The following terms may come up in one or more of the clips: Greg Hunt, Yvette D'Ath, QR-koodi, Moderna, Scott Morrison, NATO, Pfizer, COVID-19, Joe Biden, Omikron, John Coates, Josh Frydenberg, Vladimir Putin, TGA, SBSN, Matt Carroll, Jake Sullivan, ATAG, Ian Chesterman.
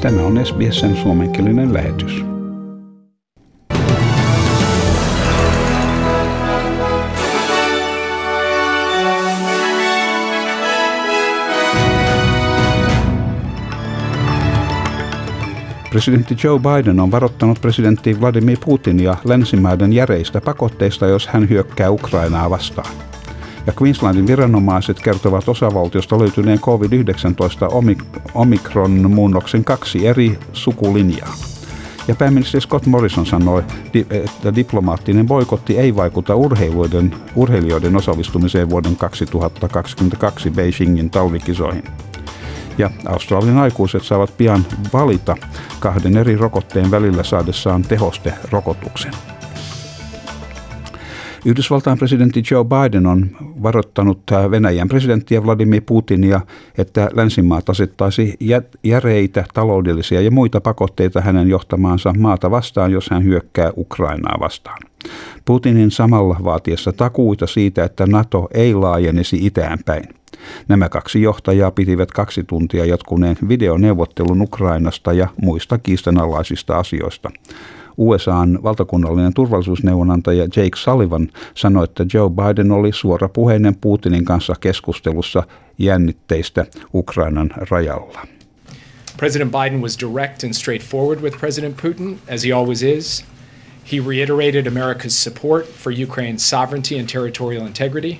Tämä on SBSN suomenkielinen lähetys. Presidentti Joe Biden on varoittanut presidentti Vladimir Putinia länsimaiden järeistä pakotteista, jos hän hyökkää Ukrainaa vastaan. Ja Queenslandin viranomaiset kertovat osavaltiosta löytyneen COVID-19 Omikron-muunnoksen 2 eri sukulinjaa. Ja pääministeri Scott Morrison sanoi, että diplomaattinen boikotti ei vaikuta urheilijoiden osallistumiseen vuoden 2022 Beijingin talvikisoihin. Ja Australian aikuiset saavat pian valita 2 eri rokotteen välillä saadessaan tehosterokotuksen. Yhdysvaltain presidentti Joe Biden on varoittanut Venäjän presidenttiä Vladimir Putinia, että länsimaat asettaisi järeitä taloudellisia ja muita pakotteita hänen johtamaansa maata vastaan, jos hän hyökkää Ukrainaa vastaan. Putinin samalla vaatiessa takuita siitä, että NATO ei laajenisi itään päin. Nämä 2 johtajaa pitivät 2 tuntia jatkuneen videoneuvottelun Ukrainasta ja muista kiistanalaisista asioista. USA:n valtakunnallinen turvallisuusneuvonantaja Jake Sullivan sanoi, että Joe Biden oli suorapuheinen Putinin kanssa keskustelussa jännitteistä Ukrainan rajalla. President Biden was direct and straightforward with President Putin, as he always is. He reiterated America's support for Ukraine's sovereignty and territorial integrity.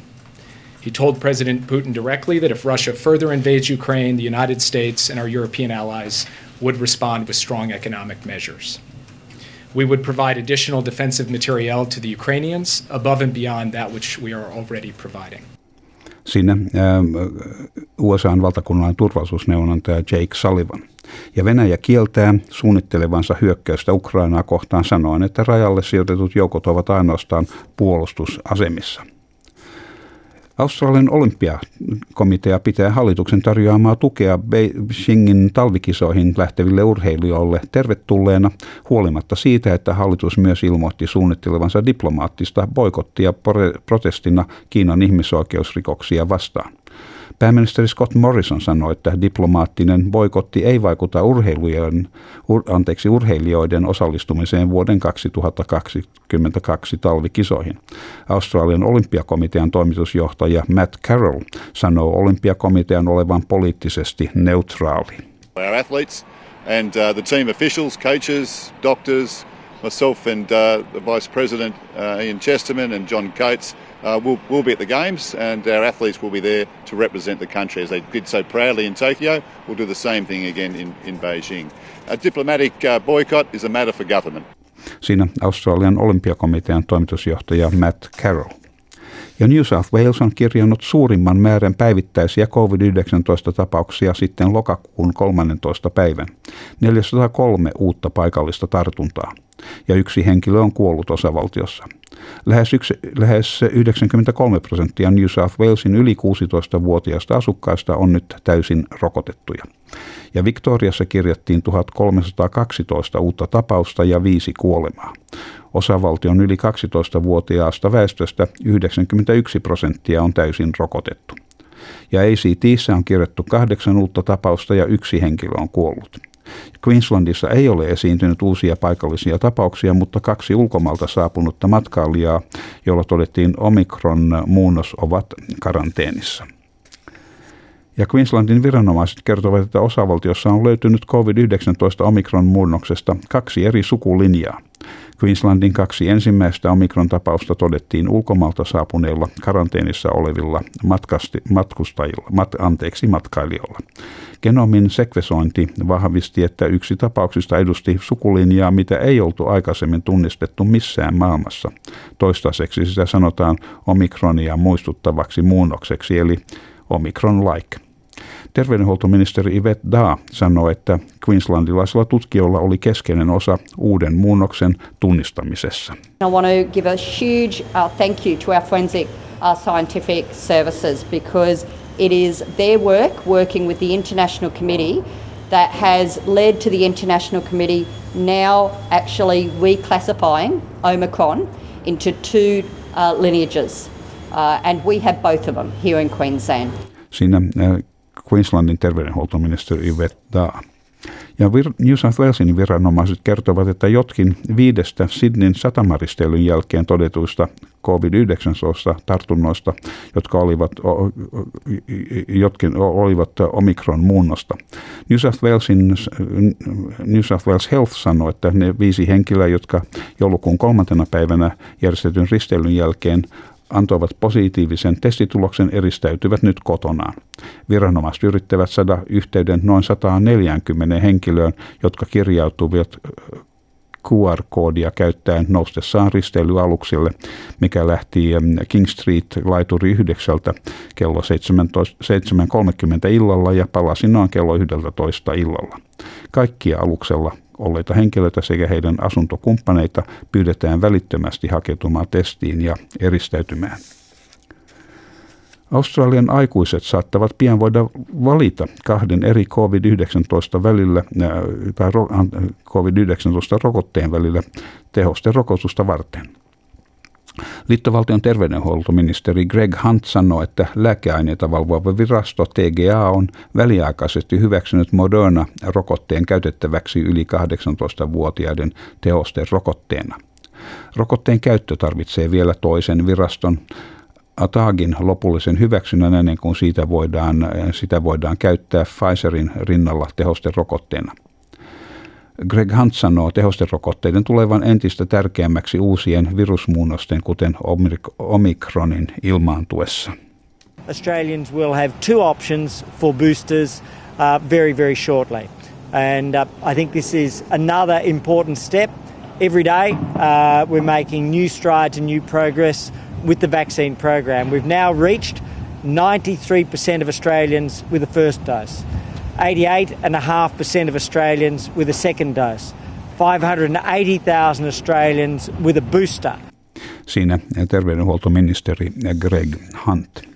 He told President Putin directly that if Russia further invades Ukraine, the United States and our European allies would respond with strong economic measures. We would provide additional defensive materiel to the Ukrainians above and beyond that which we are already providing. Siinä USA:n valtakunnallinen turvallisuusneuvonantaja Jake Sullivan. Ja Venäjä kieltää suunnittelevansa hyökkäystä Ukrainaa kohtaan sanoen, että rajalle sijoitetut joukot ovat ainoastaan puolustusasemissa. Australian olympiakomitea pitää hallituksen tarjoamaa tukea Beijingin talvikisoihin lähteville urheilijoille tervetulleena, huolimatta siitä, että hallitus myös ilmoitti suunnittelevansa diplomaattista boikottia protestina Kiinan ihmisoikeusrikoksia vastaan. Pääministeri Scott Morrison sanoi, että diplomaattinen boikotti ei vaikuta urheilijoiden osallistumiseen vuoden 2022 talvikisoihin. Australian olympiakomitean toimitusjohtaja Matt Carroll sanoo olympiakomitean olevan poliittisesti neutraali. Our athletes and the team officials, coaches, doctors, myself and the Vice President Ian Chesterman and John Coates we'll be at the games and our athletes will be there to represent the country as they did so proudly in Tokyo. We'll do the same thing again in Beijing. A diplomatic boycott is a matter for government. Siinä Australian olympiakomitean toimitusjohtaja Matt Carroll. Ja New South Wales on kirjannut suurimman määrän päivittäisiä COVID-19-tapauksia sitten lokakuun 13. päivän. 403 uutta paikallista tartuntaa. Ja 1 henkilö on kuollut osavaltiossa. Lähes 93% New South Walesin yli 16-vuotiaista asukkaista on nyt täysin rokotettuja. Ja Victoriassa kirjattiin 1312 uutta tapausta ja 5 kuolemaa. Osavaltion yli 12-vuotiaasta väestöstä 91% on täysin rokotettu. Ja ACT:ssä on kirjattu 8 uutta tapausta ja 1 henkilö on kuollut. Queenslandissa ei ole esiintynyt uusia paikallisia tapauksia, mutta 2 ulkomailta saapunutta matkailijaa, jolla todettiin Omikron-muunnos, ovat karanteenissa. Ja Queenslandin viranomaiset kertovat, että osavaltiossa on löytynyt COVID-19 Omikron-muunnoksesta 2 eri sukulinjaa. Queenslandin 2 ensimmäistä Omikron-tapausta todettiin ulkomailta saapuneilla karanteenissa olevilla matkailijoilla. Genomin sekvesointi vahvisti, että 1 tapauksista edusti sukulinjaa, mitä ei oltu aikaisemmin tunnistettu missään maailmassa. Toistaiseksi sitä sanotaan Omikronia muistuttavaksi muunnokseksi, eli Omikron-like. Terveydenhuoltoministeri Yvette D'Ath sanoi, että queenslandilaisilla tutkijoilla oli keskeinen osa uuden muunnoksen tunnistamisessa. I want to give a huge thank you to our forensic scientific services because it is their work working with the international committee that has led to the international committee now actually reclassifying Omicron into 2 lineages. And we have both of them here in Queensland. Siinä Queenslandin terveydenhuoltoministeri Yvette D'Ath. Ja New South Walesin viranomaiset kertovat, että jotkin 5 Sydneyn satamaristeilyn jälkeen todetuista COVID-19 tartunnoista, jotka olivat Omikron muunnosta. New South Wales Health sanoi, että ne 5 henkilöä, jotka joulukuun 3. päivänä järjestetyn risteilyn jälkeen antoivat positiivisen testituloksen, eristäytyvät nyt kotonaan. Viranomaiset yrittävät saada yhteyden noin 140 henkilöön, jotka kirjautuvat QR-koodia käyttäen noustessaan risteilyaluksille, mikä lähti King Street-laituri 9 kello 7.30 illalla ja palasi noin kello 11 illalla. Kaikkia aluksella olleita henkilöitä sekä heidän asuntokumppaneita pyydetään välittömästi hakeutumaan testiin ja eristäytymään. Australian aikuiset saattavat pian voida valita 2 eri COVID-19 välillä tai COVID-19-rokotteen välillä tehosterokotusta varten. Liittovaltion terveydenhuoltoministeri Greg Hunt sanoi, että lääkeaineita valvova virasto TGA on väliaikaisesti hyväksynyt Moderna-rokotteen käytettäväksi yli 18-vuotiaiden tehosterokotteena. Rokotteen käyttö tarvitsee vielä toisen viraston ATAGin lopullisen hyväksynnän ennen kuin sitä voidaan käyttää Pfizerin rinnalla tehosterokotteena. Greg Hunt sanoo tehosterokotteiden tulevan entistä tärkeämmäksi uusien virusmuunnosten, kuten Omikronin, ilmaantuessa. Australians will have 2 options for boosters very, very shortly. And I think this is another important step. Every day we're making new strides and new progress with the vaccine program. We've now reached 93% of Australians with the first dose. 88.5% of Australians with a second dose, 580,000 Australians with a booster. Siinä terveydenhuoltoministeri Greg Hunt.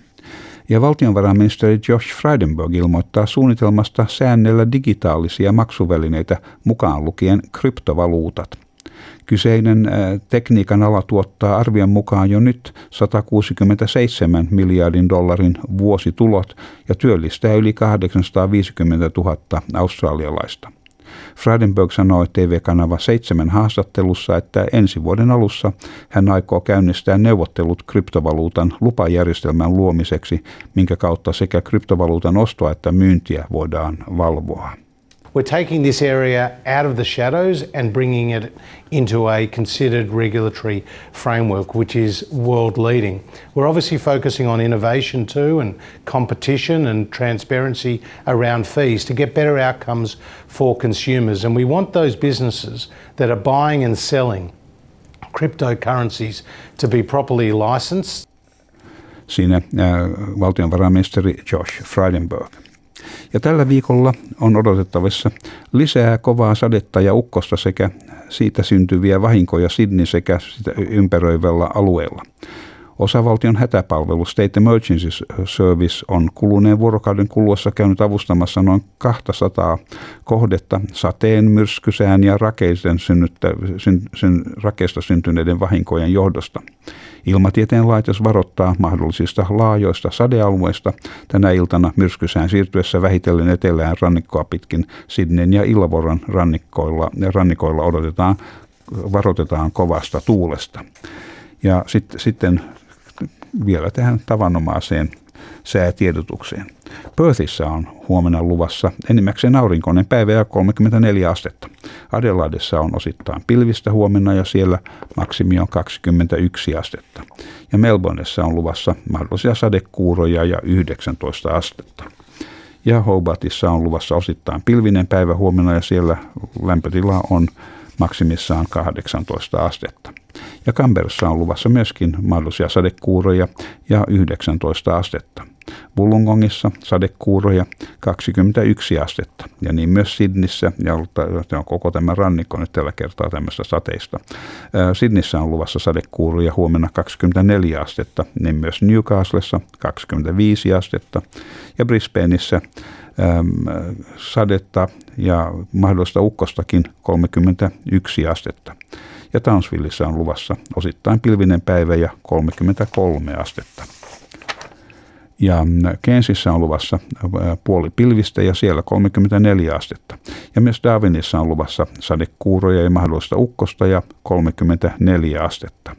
Ja valtionvarainministeri Josh Frydenberg ilmoittaa suunnitelmasta säännellä digitaalisia maksuvälineitä, mukaan lukien kryptovaluutat. Kyseinen tekniikan ala tuottaa arvion mukaan jo nyt 167 miljardin dollarin vuositulot ja työllistää yli 850 000 australialaista. Frydenberg sanoi TV-kanava 7 haastattelussa, että ensi vuoden alussa hän aikoo käynnistää neuvottelut kryptovaluutan lupajärjestelmän luomiseksi, minkä kautta sekä kryptovaluutan ostoa että myyntiä voidaan valvoa. We're taking this area out of the shadows and bringing it into a considered regulatory framework, which is world leading. We're obviously focusing on innovation too, and competition and transparency around fees to get better outcomes for consumers. And we want those businesses that are buying and selling cryptocurrencies to be properly licensed. Siinä valtionvarainministeri Josh Frydenberg. Ja tällä viikolla on odotettavissa lisää kovaa sadetta ja ukkosta sekä siitä syntyviä vahinkoja Sydney sekä sitä ympäröivällä alueella. Osavaltion hätäpalvelu State Emergency Service on kuluneen vuorokauden kuluessa käynyt avustamassa noin 200 kohdetta sateen, myrskysään ja rakeista syntyneiden vahinkojen johdosta. Ilmatieteen laitos varoittaa mahdollisista laajoista sadealueista tänä iltana myrskysään siirtyessä vähitellen etelään rannikkoa pitkin. Sydneyn ja Illawarran rannikoilla varoitetaan kovasta tuulesta. Ja sitten vielä tähän tavanomaiseen säätiedotukseen. Perthissä on huomenna luvassa enimmäkseen aurinkoinen päivä ja 34 astetta. Adelaidessa on osittain pilvistä huomenna ja siellä maksimi on 21 astetta. Ja Melbourneissa on luvassa mahdollisia sadekuuroja ja 19 astetta. Ja Hobartissa on luvassa osittain pilvinen päivä huomenna ja siellä lämpötila on maksimissaan 18 astetta. Ja Canberrassa on luvassa myöskin mahdollisia sadekuuroja ja 19 astetta. Wollongongissa sadekuuroja 21 astetta. Ja niin myös Sydneyssä, ja koko tämä rannikko nyt tällä kertaa tämmöistä sateista. Sydneyssä on luvassa sadekuuroja huomenna 24 astetta, niin myös Newcastlessa 25 astetta. Ja Brisbaneissa sadetta ja mahdollista ukkostakin 31 astetta. Ja Townsvillessä on luvassa osittain pilvinen päivä ja 33 astetta. ja Keynesissä on luvassa puoli pilvistä ja siellä 34 astetta. Ja myös Darwinissa on luvassa sadekuuroja ja mahdollista ukkosta ja 34 astetta.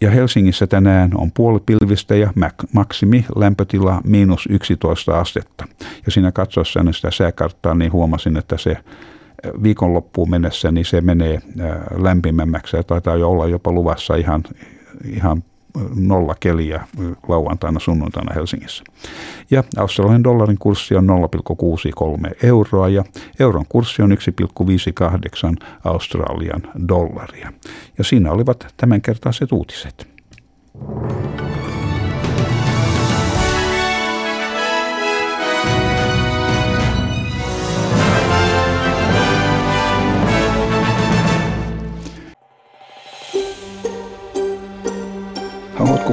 Ja Helsingissä tänään on puoli pilvistä ja maksimi lämpötila miinus 11 astetta. Ja siinä katsoessani sitä sääkarttaa niin huomasin, että se viikonloppuun mennessä niin se menee lämpimämmäksi ja taitaa jo olla jopa luvassa ihan nolla keliä lauantaina sunnuntaina Helsingissä. Ja australian dollarin kurssi on 0,63 euroa ja euron kurssi on 1,58 Australian dollaria. Ja siinä olivat tämänkertaiset uutiset. Haluatko